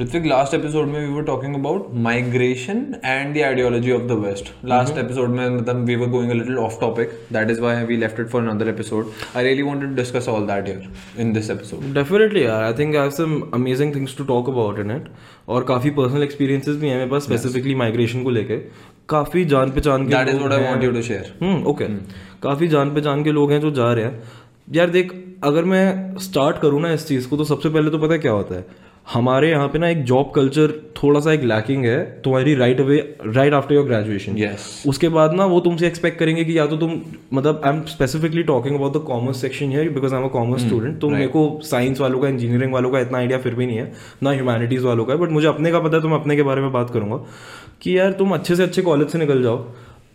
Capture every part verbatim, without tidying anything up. Ritvik, last episode mein we were talking about migration and the ideology of the West. Last mm-hmm. episode mein we were going a little off topic. That is why we left it for another episode. I really wanted to discuss all that here in this episode. Definitely, yaar. I think I have some amazing things to talk about in it. और काफी personal experiences भी हैं मेरे पास specifically migration को लेके. काफी जान पहचान के. That is what I want you to share. Hmm. Okay. काफी जान पहचान के लोग हैं जो जा रहे हैं. यार देख, अगर मैं start करूँ ना इस चीज को तो सबसे पहले तो पता है क्या होता है. हमारे यहाँ पे ना एक जॉब कल्चर थोड़ा सा एक लैकिंग है तुम्हारी right away right after your graduation. उसके बाद ना वो तुमसे एक्सपेक्ट करेंगे कि या तो तुम मतलब I am specifically talking about the commerce section here because I am a commerce student. तो मेरे को साइंस वालों का इंजीनियरिंग वालों का इतना आइडिया फिर भी नहीं है ना ह्यूमैनिटीज़ वालों का, बट मुझे अपने का पता है. तो मैं अपने के बारे में बात करूँगा कि यार तुम अच्छे से अच्छे कॉलेज से निकल जाओ.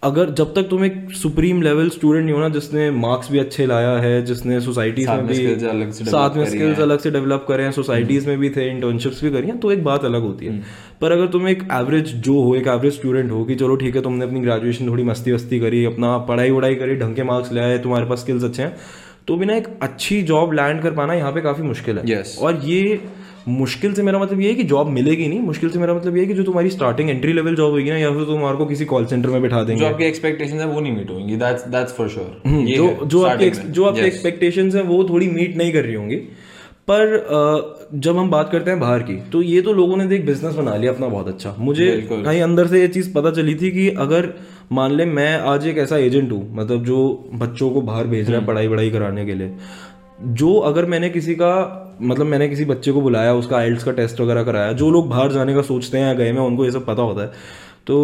अगर जब तक तुम एक सुप्रीम लेवल स्टूडेंट नहीं हो ना जिसने मार्क्स भी अच्छे लाया है, जिसने सोसाइटीज में भी साथ में स्किल्स अलग से डेवलप करे हैं, सोसाइटीज में भी थे, इंटर्नशिप्स भी करी हैं, तो एक बात अलग होती है. पर अगर तुम एक एवरेज जो हो, एक एवरेज स्टूडेंट हो कि चलो ठीक है तुमने अपनी ग्रेजुएशन थोड़ी मस्ती वस्ती करी, अपना पढ़ाई वढ़ाई करी, ढंग के मार्क्स लाए, तुम्हारे पास स्किल्स अच्छे हैं, तो बिना एक अच्छी जॉब लैंड कर पाना यहाँ पे काफ़ी मुश्किल है. yes. और ये मुश्किल से मेरा मतलब ये है कि जॉब मिलेगी नहीं. मुश्किल से मेरा मतलब ये है कि जो तुम्हारी स्टार्टिंग एंट्री लेवल जॉब होगी ना, या फिर तुम्हारे को किसी कॉल सेंटर में बिठा देंगे, जो आपकी एक्सपेक्टेशंस हैं वो नहीं मीट होंगी. That's that's for sure. जो जो आपके जो आपके एक्सपेक्टेशंस हैं वो थोड़ी मीट नहीं कर रही होंगी. पर जब हम बात करते हैं बाहर की, तो ये तो लोगों ने देख बिजनेस बना लिया अपना बहुत अच्छा. मुझे कहीं अंदर से ये चीज़ पता चली थी कि अगर मान ले मैं आज एक ऐसा एजेंट हूँ मतलब जो बच्चों को बाहर भेज रहा है पढ़ाई वढ़ाई कराने के लिए, जो अगर मैंने किसी का मतलब मैंने किसी बच्चे को बुलाया, उसका आइल्स का टेस्ट वगैरह कराया, जो लोग बाहर जाने का सोचते हैं या गए में उनको ये सब पता होता है. तो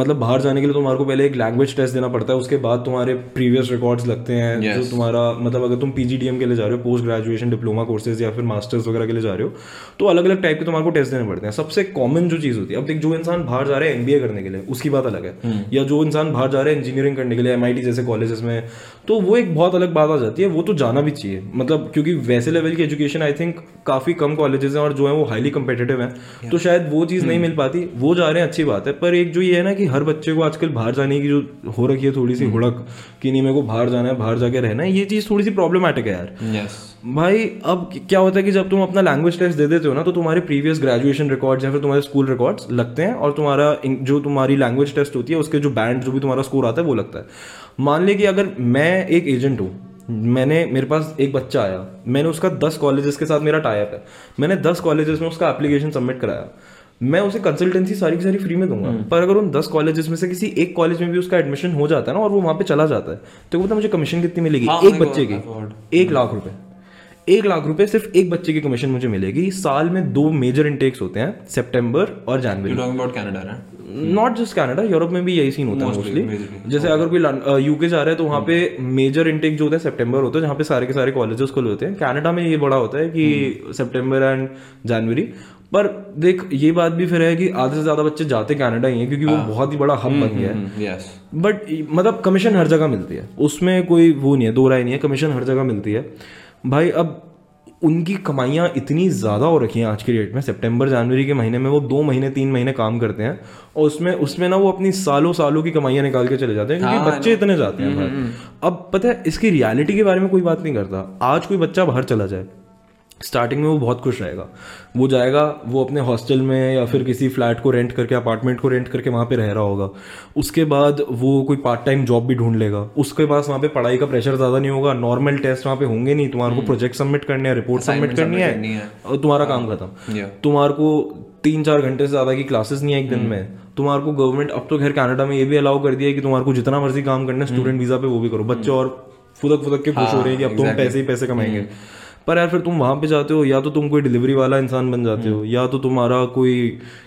मतलब बाहर जाने के लिए तुम्हारे को पहले एक लैंग्वेज टेस्ट देना पड़ता है, उसके बाद तुम्हारे प्रीवियस रिकॉर्ड्स लगते हैं. yes. जो तुम्हारा मतलब अगर तुम पीजी डीएम के लिए जा रहे हो, पोस्ट ग्रेजुएशन डिप्लोमा कोर्सेज या फिर मास्टर्स वगैरह के लिए जा रहे हो, तो अलग अलग टाइप के तुम्हारे को टेस्ट देने पड़ते हैं. सबसे कॉमन जो चीज़ होती है, अब देख जो इंसान बाहर जा रहे हैं एमबीए करने के लिए उसकी बात अलग है, hmm. या जो इंसान बाहर जा रहे हैं इंजीनियरिंग करने के लिए एमआईटी जैसे कॉलेजेस में, तो वो एक बहुत अलग बात आ जाती है. वो तो जाना भी चाहिए मतलब, क्योंकि वैसे लेवल की एजुकेशन आई थिंक काफ़ी कम कॉलेजेस हैं और जो है वो हाईली कम्पिटिटिव हैं, तो शायद वो चीज़ नहीं मिल पाती. वो जा रहे हैं अच्छी बात है. पर एक जो ये है ना कि हर बच्चे को आजकल बाहर जाने की जो हो रखी है थोड़ी सी हुड़क कि नहीं मेरे को बाहर जाना है, बाहर जाके रहना है, ये चीज़ थोड़ी सी प्रॉब्लमैटिक है यार. yes. भाई अब क्या होता है कि जब तुम अपना लैंग्वेज टेस्ट दे देते हो ना, तो तुम्हारे प्रीवियस ग्रेजुएशन रिकॉर्ड्स या फिर तुम्हारे स्कूल रिकॉर्ड्स लगते हैं और तुम्हारा जो तुम्हारी लैंग्वेज टेस्ट होती है उसके जो बैंड जो भी तुम्हारा स्कोर आता है वो लगता है. मान ले कि अगर मैं एक एजेंट हूँ, मैंने मेरे पास एक बच्चा आया, मैंने उसका दस कॉलेजेस के साथ मेरा टाई अप है, मैंने दस कॉलेजेस में उसका एप्लीकेशन सबमिट कराया, मैं उसे कंसल्टेंसी सारी की सारी फ्री में दूंगा. पर अगर उन दस कॉलेजेस में से किसी एक कॉलेज में भी उसका एडमिशन हो जाता है ना और वो वहाँ पे चला जाता है, तो पता मुझे कमीशन कितनी मिलेगी? हाँ, एक बच्चे की एक लाख रुपए. एक लाख रुपए सिर्फ एक बच्चे की कमीशन मुझे मिलेगी. साल में दो मेजर इंटेक्स होते हैं, सितंबर और जनवरी. यू टॉकिंग अबाउट कनाडा ना? नॉट जस्ट कनाडा, यूरोप में भी यही सीन होता है मोस्टली. जैसे अगर कोई यूके जा रहा है तो वहाँ पे मेजर इंटेक जो होता है सितंबर होता है, जहाँ पे सारे के सारे कॉलेजेस खुले होते हैं. कनाडा में ये बड़ा होता है कि सितंबर एंड जनवरी. पर देख ये बात भी फिर है कि आधे से ज्यादा बच्चे जाते कनाडा ही हैं क्योंकि वो बहुत ही बड़ा हब बन गया है. बट मतलब कमीशन हर जगह मिलती है, उसमें कोई वो नहीं है, दो राय नहीं है, कमीशन हर जगह मिलती है भाई. अब उनकी कमाइयाँ इतनी ज़्यादा हो रखी हैं आज के डेट में. सितंबर जनवरी के महीने में वो दो महीने तीन महीने काम करते हैं और उसमें उसमें ना वो अपनी सालों सालों की कमाइयाँ निकाल के चले जाते हैं क्योंकि बच्चे इतने जाते हैं भाई. अब पता है इसकी रियलिटी के बारे में कोई बात नहीं करता. आज कोई बच्चा बाहर चला जाए, स्टार्टिंग में वो बहुत खुश रहेगा, वो जाएगा, वो अपने हॉस्टल में या फिर किसी फ्लैट को रेंट करके, अपार्टमेंट को रेंट करके वहाँ पे रह रहा होगा. उसके बाद वो कोई पार्ट टाइम जॉब भी ढूंढ लेगा, उसके पास वहाँ पे पढ़ाई का प्रेशर ज़्यादा नहीं होगा, नॉर्मल टेस्ट वहाँ पे होंगे नहीं, तुम्हारे को प्रोजेक्ट सबमिट करने है, रिपोर्ट सबमिट करनी है और तुम्हारा काम खत्म. तुम्हारे को तीन चार घंटे से ज़्यादा की क्लासेस नहीं है एक दिन में. तुम्हारे को गवर्नमेंट अब तो खैर कनाडा में ये भी अलाउ कर दिया है कि तुम्हारे को जितना मर्जी काम करना है स्टूडेंट वीज़ा पे वो भी करो. बच्चे और फुदक फुदक के खुश हो रहे हैं कि अब तुम पैसे ही पैसे कमाएंगे. पर यार फिर तुम वहाँ पे जाते हो, या तो तुम कोई डिलीवरी वाला इंसान बन जाते हो, या तो तुम्हारा कोई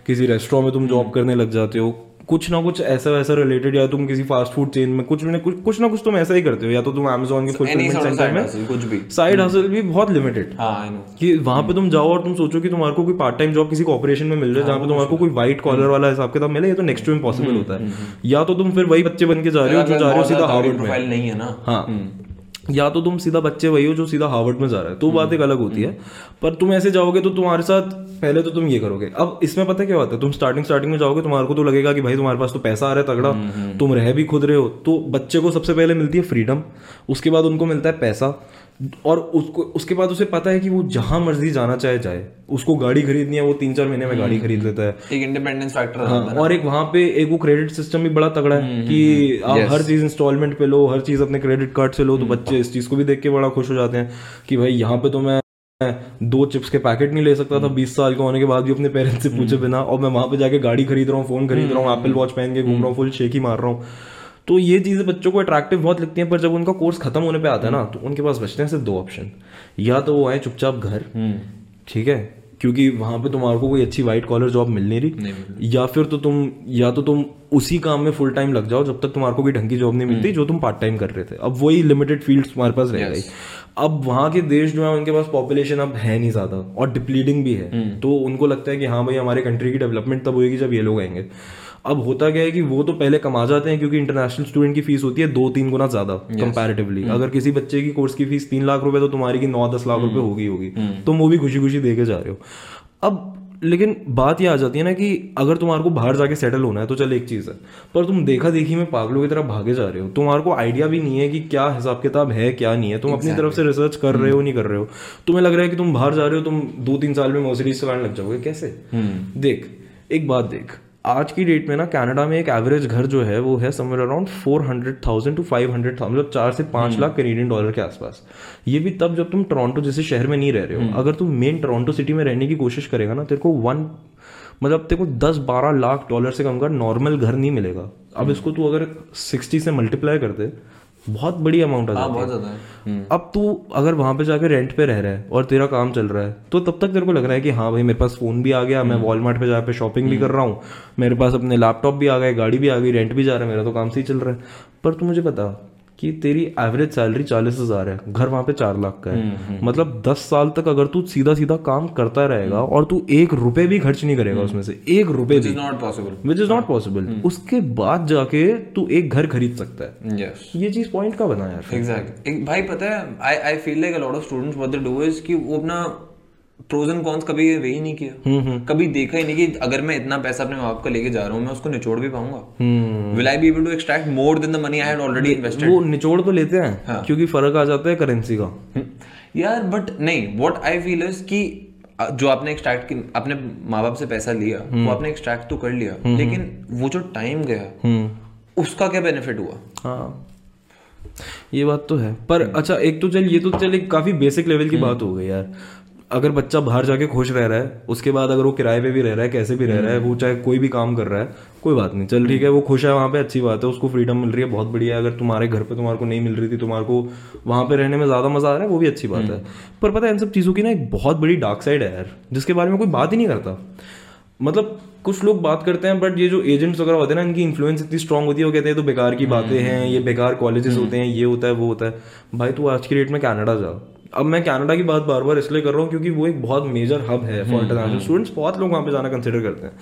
किसी रेस्टोरेंट में तुम जॉब करने लग जाते हो, कुछ ना कुछ ऐसा वैसा रिलेटेड, या तुम किसी फास्ट फूड चेन में कुछ न कुछ कुछ ना कुछ तुम ऐसा ही करते हो, या तो तुम अमेज़ॉन के फुलफिलमेंट सेंटर में कुछ भी साइड हसल भी बहुत लिमिटेड कि वहाँ पे तुम जाओ और तुम सोचो कि तुम्हारे को कोई पार्ट टाइम जॉब किसी कॉर्पोरेशन में मिल जाए जहाँ पे तुम्हारे को कोई व्हाइट कॉलर वाला हिसाब किताब मिले, ये तो नेक्स्ट टू इम्पॉसिबल होता है. या तो तुम फिर वही बच्चे बन के जा रहे हो जो जा रहे हो सीधा हार्वर्ड में नहीं है ना, हाँ, या तो तुम सीधा बच्चे वही हो जो सीधा हार्वर्ड में जा रहा है, तो बात एक अलग होती है. पर तुम ऐसे जाओगे तो तुम्हारे साथ पहले तो तुम ये करोगे. अब इसमें पता क्या होता है, तुम स्टार्टिंग स्टार्टिंग में जाओगे, तुम्हारे को तो लगेगा कि भाई तुम्हारे पास तो पैसा आ रहा है तगड़ा, तुम रह भी खुद रहे हो, तो बच्चे को सबसे पहले मिलती है फ्रीडम, उसके बाद उनको मिलता है पैसा, और उसको उसके बाद उसे पता है कि वो जहाँ मर्जी जाना चाहे जाए, उसको गाड़ी खरीदनी है वो तीन चार महीने में गाड़ी खरीद लेता है, एक इंडिपेंडेंस फैक्टर हाँ, और एक वहाँ पे एक वो क्रेडिट सिस्टम भी बड़ा तगड़ा है कि आप हर चीज़ इंस्टॉलमेंट पे लो, हर चीज़ अपने क्रेडिट कार्ड से लो, तो बच्चे इस चीज़ को भी देख के बड़ा खुश हो जाते हैं कि भाई यहाँ पे तो मैं दो चिप्स के पैकेट नहीं ले सकता था बीस साल का होने के बाद भी अपने पेरेंट्स से पूछे बिना, और मैं वहाँ पे जाके गाड़ी खरीद रहा हूँ, फोन खरीद रहा हूँ, एप्पल वॉच पहन के घूम रहा हूँ, फुल शेकी मार रहा हूँ। तो ये चीज़ें बच्चों को अट्रैक्टिव बहुत लगती हैं, पर जब उनका कोर्स खत्म होने पे आता है ना तो उनके पास बचते हैं सिर्फ दो ऑप्शन, या तो वो आए चुपचाप घर, ठीक है, क्योंकि वहाँ पे तुम्हारे को कोई अच्छी वाइट कॉलर जॉब मिल नहीं रही, या फिर तो तुम या तो तुम उसी काम में फुल टाइम लग जाओ जब तक तुम्हारे को कोई ढंग की जॉब नहीं मिलती जो तुम पार्ट टाइम कर रहे थे। अब वही लिमिटेड फील्ड्स तुम्हारे पास रह गई। अब वहाँ के देश जो है उनके पास पॉपुलेशन अब है नहीं ज़्यादा और डिप्लीडिंग भी है, तो उनको लगता है कि हाँ भाई हमारे कंट्री की डेवलपमेंट तब होगी जब ये लोग आएंगे। अब होता क्या है कि वो तो पहले कमा जाते हैं क्योंकि इंटरनेशनल स्टूडेंट की फीस होती है दो तीन गुना ज्यादा कंपैरेटिवली। अगर किसी बच्चे की कोर्स की फीस तीन लाख रुपए तो तुम्हारी की नौ दस लाख रुपए होगी होगी तो वो भी खुशी खुशी देके जा रहे हो। अब लेकिन बात ये आ जाती है ना कि अगर तुम्हारे को बाहर जाके सेटल होना है तो चल एक चीज़ है, पर तुम देखा देखी में पागलों की तरह भागे जा रहे हो, तुम्हारे को आइडिया भी नहीं है कि क्या हिसाब किताब है क्या नहीं है, तुम exactly. अपनी तरफ से रिसर्च कर रहे हो नहीं कर रहे हो, तुम्हें लग रहा है कि तुम बाहर जा रहे हो, तुम दो तीन साल में मर्सिडीज चलाने लग जाओगे कैसे। देख एक बात देख, आज की डेट में ना कनाडा में एक एवरेज घर जो है वो है somewhere around four hundred thousand to five hundred thousand मतलब चार से पांच लाख कैनेडियन डॉलर के आसपास। ये भी तब जब तुम टोरंटो जैसे शहर में नहीं रह रहे हो। अगर तुम मेन टोरंटो सिटी में रहने की कोशिश करेगा ना तेरे को वन मतलब तेरे को दस बारह लाख डॉलर से कम का नॉर्मल घर नहीं मिलेगा। अब इसको तू अगर सिक्सटी से मल्टीप्लाई कर दे बहुत बड़ी अमाउंट आ जाती है। अब तू अगर वहां पे जाके रेंट पे रह रहा है और तेरा काम चल रहा है तो तब तक तेरे को लग रहा है कि हाँ भाई मेरे पास फोन भी आ गया, मैं वॉलमार्ट पे जाके शॉपिंग भी कर रहा हूँ, मेरे पास अपने लैपटॉप भी आ गए, गाड़ी भी आ गई, रेंट भी जा रहा है, मेरा तो काम सही चल रहा है। पर तू मुझे बता कि तेरी एवरेज सैलरी चालीस हजार है, घर वहां पे चार लाख का है, मतलब दस साल तक अगर तू सीधा सीधा काम करता रहेगा और तू एक रुपए भी खर्च नहीं करेगा उसमें से एक रुपए भी, विच इज नॉट पॉसिबल, उसके बाद जाके तू एक घर खरीद सकता है। yes. ये चीज पॉइंट का बना यार। exactly. एक भाई पता है I I feel like a lot of students what they do is कि वो अपना प्रोज एंड कॉन्स कभी वे ही नहीं किया, कभी देखा ही नहीं कि अगर मैं इतना पैसा अपने माँ बाप का लेके जा रहा हूँ मैं उसको निचोड़ भी पाऊंगा, will I be able to extract more than the money I had already invested. वो निचोड़ तो लेते हैं हाँ. क्योंकि फर्क आ जाता है करेंसी का यार, बट नहीं व्हाट आई फील इज कि जो आपने एक्सट्रैक्ट अपने माँ बाप से पैसा लिया hmm. वो आपने एक्सट्रैक्ट तो कर लिया hmm. लेकिन वो जो टाइम गया hmm. उसका क्या बेनिफिट हुआ हाँ. ये बात तो है। पर अच्छा एक तो चल ये तो चल एक काफी बेसिक लेवल की बात हो गई यार। अगर बच्चा बाहर जाके खुश रह रहा है उसके बाद अगर वो किराए पे भी रह रहा है कैसे भी रह रहा है वो चाहे कोई भी काम कर रहा है कोई बात नहीं चल ठीक है वो खुश है वहाँ पे अच्छी बात है उसको फ्रीडम मिल रही है बहुत बढ़िया है। अगर तुम्हारे घर पे तुम्हारे को नहीं मिल रही थी तुम्हारे को वहाँ पे रहने में ज़्यादा मज़ा आ रहा है वो भी अच्छी बात है। पर पता है इन सब चीज़ों की ना एक बहुत बड़ी डार्क साइड है यार जिसके बारे में कोई बात ही नहीं करता। मतलब कुछ लोग बात करते हैं बट ये जो एजेंट्स वगैरह होते हैं ना इनकी इन्फ्लुएंस इतनी स्ट्रांग होती है वो कहते हैं तो बेकार की बातें हैं ये बेकार कॉलेजेस होते हैं ये होता है वो होता है। भाई तू आज की डेट में कनाडा जा। अब मैं कनाडा की बात बार बार इसलिए कर रहा हूँ क्योंकि वो एक बहुत मेजर हब है फॉर इंटरनेशनल स्टूडेंट्स। बहुत लोग वहाँ पे जाना कंसिडर करते हैं।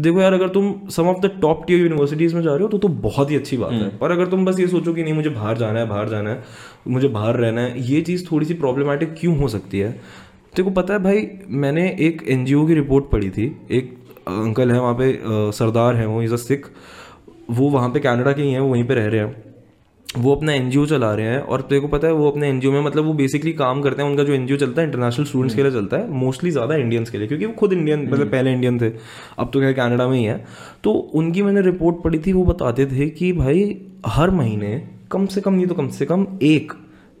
देखो यार अगर तुम some of the top tier universities में जा रहे हो तो तो बहुत ही अच्छी बात है। पर अगर तुम बस ये सोचो कि नहीं मुझे बाहर जाना है बाहर जाना है मुझे बाहर रहना है ये चीज़ थोड़ी सी प्रॉब्लमेटिक क्यों हो सकती है। देखो पता है भाई मैंने एक एनजीओ की रिपोर्ट पढ़ी थी। एक अंकल है वहाँ पे सरदार हैं वो इज़ अ सिख वो वहाँ पे कनाडा के ही हैं वहीं पे रह रहे हैं वो अपना एनजीओ चला रहे हैं। और तेरे को पता है वो अपने एनजीओ में मतलब वो बेसिकली काम करते हैं। उनका जो एनजीओ चलता है इंटरनेशनल स्टूडेंट्स के लिए चलता है मोस्टली ज़्यादा इंडियंस के लिए क्योंकि वो खुद इंडियन मतलब पहले इंडियन थे अब तो क्या कनाडा में ही है। तो उनकी मैंने रिपोर्ट पढ़ी थी वो बताते थे कि भाई हर महीने कम से कम नहीं तो कम से कम एक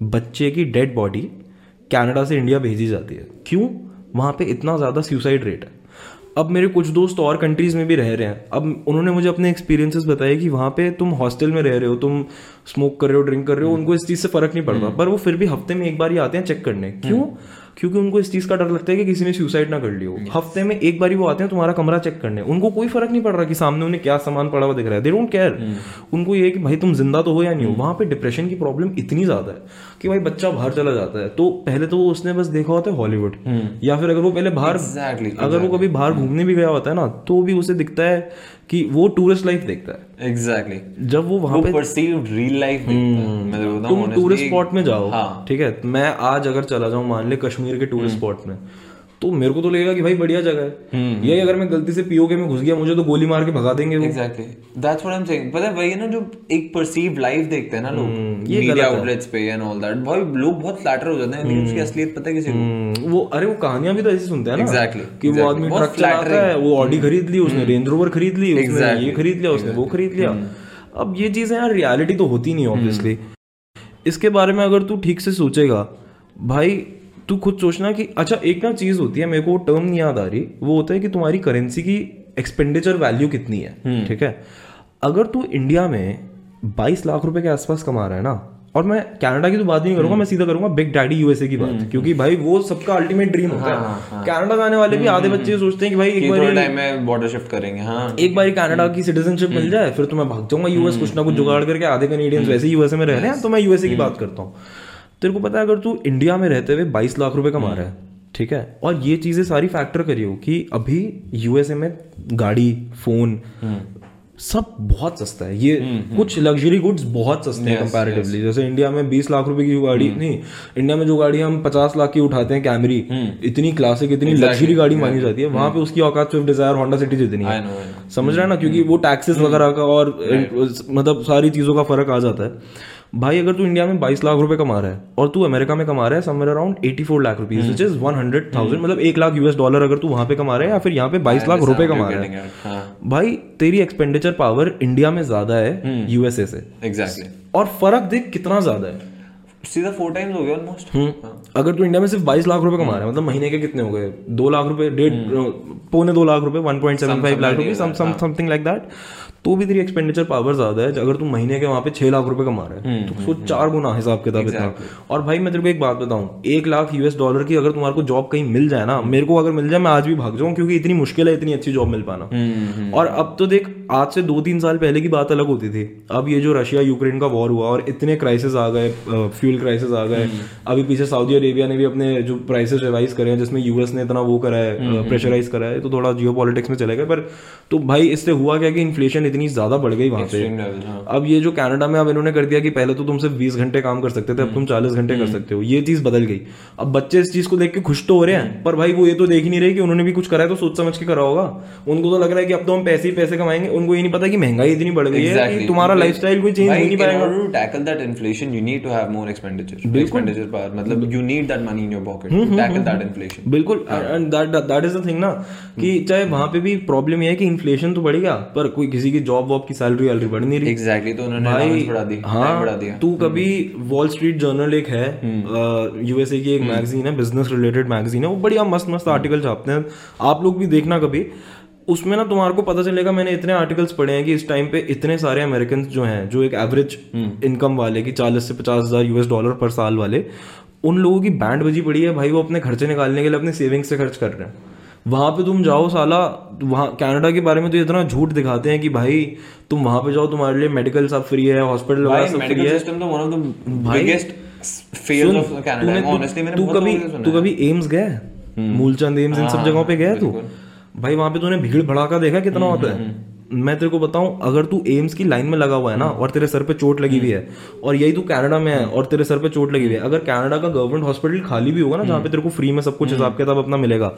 बच्चे की डेड बॉडी कनाडा से इंडिया भेजी जाती है। क्यों? वहाँ पर इतना ज़्यादा सुसाइड रेट है। अब मेरे कुछ दोस्त और कंट्रीज़ में भी रह रहे हैं। अब उन्होंने मुझे अपने एक्सपीरियंसेस बताए कि वहाँ पे तुम हॉस्टल में रह रहे हो तुम स्मोक कर रहे हो ड्रिंक कर रहे हो उनको इस चीज़ से फ़र्क नहीं पड़ता पर वो फिर भी हफ्ते में एक बार ही आते हैं चेक करने। क्यों? क्योंकि उनको इस चीज़ का डर लगता है कि किसी ने सुसाइड ना कर लिया हो। हफ्ते में एक बार ही वो आते हैं तुम्हारा कमरा चेक करने। उनको कोई फर्क नहीं पड़ रहा कि सामने उन्हें क्या सामान पड़ा हुआ दिख रहा है। They don't care. उनको ये कि भाई तुम जिंदा तो हो या नहीं हो। वहाँ पे डिप्रेशन की प्रॉब्लम इतनी ज़्यादा है कि भाई बच्चा बाहर चला जाता है तो पहले तो उसने बस देखा होता है हॉलीवुड या फिर अगर वो पहले बाहर exactly, अगर exactly. वो कभी बाहर घूमने भी गया होता है ना तो भी उसे दिखता है कि वो टूरिस्ट लाइफ देखता है। Exactly exactly. जब वो वहाँ पे परसीव्ड रियल लाइफ देखता है। मतलब तुम टूरिस्ट स्पॉट में जाओ ठीक हाँ. है मैं आज अगर चला जाऊँ मान ले कश्मीर के टूरिस्ट स्पॉट में तो मेरे को तो लगेगा कि भाई बढ़िया जगह है, यही अगर मैं गलती से पीओके में घुस गया मुझे तो गोली मार के भगा देंगे वो। Exactly. That's what I'm saying. पता है वही ना जो एक perceived life देखते हैं ना लोग, ये media outlets पे and all that, भाई लोग बहुत flatter हो जाते हैं, लेकिन उसकी असलियत पता है किसी को वो, अरे वो कहानियां भी तो ऐसी सुनते हैं ना। Exactly. कि वो आदमी ट्रक चलाता है, वो ऑडी खरीद ली उसने, रेंज रोवर खरीद ली उसने, ये खरीद लिया उसने, वो खरीद लिया। अब ये चीजें यार रियलिटी तो होती नहीं ऑब्वियसली। इसके बारे में अगर तू ठीक से सोचेगा भाई, तू खुद सोचना कि अच्छा एक ना चीज़ होती है, मेरे को वो टर्म नहीं याद आ रही, वो होता है कि तुम्हारी करेंसी की एक्सपेंडिचर वैल्यू कितनी है, ठीक है। अगर तू इंडिया में बाईस लाख रुपए के आसपास कमा रहा है ना, और मैं कनाडा की तो बात नहीं करूंगा, मैं सीधा करूंगा बिग डैडी यूएसए की बात, क्योंकि भाई वो सबका अल्टीमेट ड्रीम होता है। हाँ, हाँ, कनाडा जाने वाले भी आधे बच्चे सोचते हैं कि भाई एक बार टाइम में बॉर्डर शिफ्ट करेंगे, हाँ, एक बार कनाडा की सिटीजनशिप मिल जाए फिर तो मैं भाग जाऊंगा यूएस, कुछ ना कुछ जुगाड़ करके। आधे कनेडियंस वैसे यूएसए में रह रहे हैं, तो मैं यूएसए की बात करता हूँ। तेरे को पता है अगर तू इंडिया में रहते हुए बाईस लाख रुपए कमा रहा है, ठीक है, और ये चीजें सारी फैक्टर करियो कि अभी यूएसए में गाड़ी, फोन सब बहुत सस्ता है, ये कुछ लग्जरी गुड्स बहुत सस्ते हैं कंपैरेटिवली। जैसे इंडिया में बीस लाख रुपए की गाड़ी नहीं, इंडिया में जो गाड़ी हम पचास लाख की उठाते हैं कैमरी, इतनी क्लासिक इतनी लग्जरी गाड़ी मानी जाती है, वहां पे उसकी औकात स्विफ्ट डिजायर होंडा सिटी जितनी है, समझ रहा है ना, क्योंकि वो टैक्सेस वगैरह का और मतलब सारी चीजों का फर्क आ जाता है। भाई अगर तू इंडिया में बाईस लाख रुपए कमा रहा है और तू अमेरिका में कमा रहा है समवेयर अराउंड चौरासी lakh rupees, which is hundred thousand, मतलब एक लाख यूएस डॉलर अगर तू वहां पे कमा रहा है या फिर यहाँ पे बाईस लाख रुपए कमा रहा है, हाँ। भाई तेरी एक्सपेंडिचर पावर इंडिया में ज्यादा है यूएसए से। एग्जैक्टली, और फर्क देख कितना ज्यादा है, सीधा फोर टाइम्स हो गया ऑलमोस्ट। अगर तू इंडिया में सिर्फ बाईस लाख रुपए कमा रहा है, मतलब महीने के कितने हो गए, दो लाख रुपए डेढ़ पौने दो लाख रुपए one point seven five lakh रुपए समथिंग लाइक दैट, तो भी तेरी एक्सपेंडिचर पावर ज्यादा है। अगर तू महीने के वहां पे छह लाख रुपए कमा रहा है तो सो चार गुना हिसाब किताब इतना। और भाई मैं तेरे को एक बात बताऊं, एक लाख यूएस डॉलर की अगर तुम्हारे को जॉब कहीं मिल जाए ना, मेरे को अगर मिल जाए मैं आज भी भाग जाऊं, क्योंकि इतनी मुश्किल है इतनी अच्छी जॉब मिल पाना। और अब तो देख आज से दो तीन साल पहले की बात अलग होती थी, अब ये जो रशिया यूक्रेन का वॉर हुआ और इतने क्राइसिस आ गए, फ्यूल क्राइसिस आ गए, अभी पीछे सऊदी अरेबिया ने भी अपने जो प्राइसेस रिवाइज करे हैं जिसमें यूएस ने इतना वो करा है, प्रेशराइज करा है, तो थोड़ा जियोपॉलिटिक्स में चले गए। पर तो भाई इससे हुआ क्या कि इन्फ्लेशन इतनी ज्यादा बढ़ गई वहां पे। अब ये जो कनाडा में अब इन्होंने कर दिया कि पहले तो तुम सिर्फ बीस घंटे काम कर सकते थे, अब तुम चालीस घंटे कर सकते हो, ये चीज बदल गई। अब बच्चे इस चीज को देख के खुश तो हो रहे हैं, पर भाई वो ये तो देख नहीं रहे कि उन्होंने भी कुछ करा है तो सोच समझ के करा होगा। उनको तो लग रहा है कि अब तो हम पैसे ही पैसे कमाएंगे, उनको ये नहीं पता कि महंगाई इतनी बढ़ गई है कि तुम्हारा लाइफस्टाइल कोई चेंज नहीं पाएगा। To tackle that inflation you need to have more expenditure, expenditure power, मतलब you need that money in your pocket to tackle that inflation. बिल्कुल, and that that is the thing ना, कि चाहे वहां पे भी प्रॉब्लम ये है कि इन्फ्लेशन तो बढ़ेगा पर कोई किसी की जॉब वॉब की सैलरी ऑलरेडी बढ़ नहीं रही। एग्जैक्टली, तो उन्होंने अलाउंस बढ़ा दी, हाँ, बढ़ा दिया। तू कभी वॉल स्ट्रीट जर्नल एक है यूएसए की, एक मैगजीन है, बिजनेस रिलेटेड मैगजीन है, वो बढ़िया मस्त मस्त आर्टिकल छापते हैं, आप लोग भी देखना कभी, उसमें ना तुम्हारे को पता चलेगा। मैंने इतने आर्टिकल्स पढ़े हैं कि इस टाइम पे इतने सारे अमेरिकन जो हैं जो एक एवरेज इनकम वाले की चालीस से पचास हजार यूएस डॉलर पर साल वाले, उन लोगों की बैंड बजी पड़ी है भाई, वो अपने खर्चे निकालने के लिए अपने सेविंग्स से खर्च कर रहे हैं। वहाँ पे तुम जाओ साला, वहाँ कनाडा के बारे में तो इतना झूठ दिखाते हैं कि भाई तुम वहाँ पे जाओ तुम्हारे लिए मेडिकल सब फ्री है, हॉस्पिटल वगैरह सब फ्री है। सिस्टम तो one of the biggest fails of Canada honestly. मैंने तू कभी तू कभी एम्स गया है, मूलचंद एम्स, इन सब जगहों पे गया तू? भाई वहाँ पे तूने भीड़ भड़ाका देखा कितना होता है? मैं तेरे को बताऊं, अगर तू एम्स की लाइन में लगा हुआ है ना और तेरे सर पे चोट लगी हुई है, और यही तू कनाडा में है और तेरे सर पे चोट लगी हुई है, अगर कनाडा का गवर्नमेंट हॉस्पिटल खाली भी होगा ना जहाँ पे तेरे को फ्री में सब कुछ हिसाब किताब अपना मिलेगा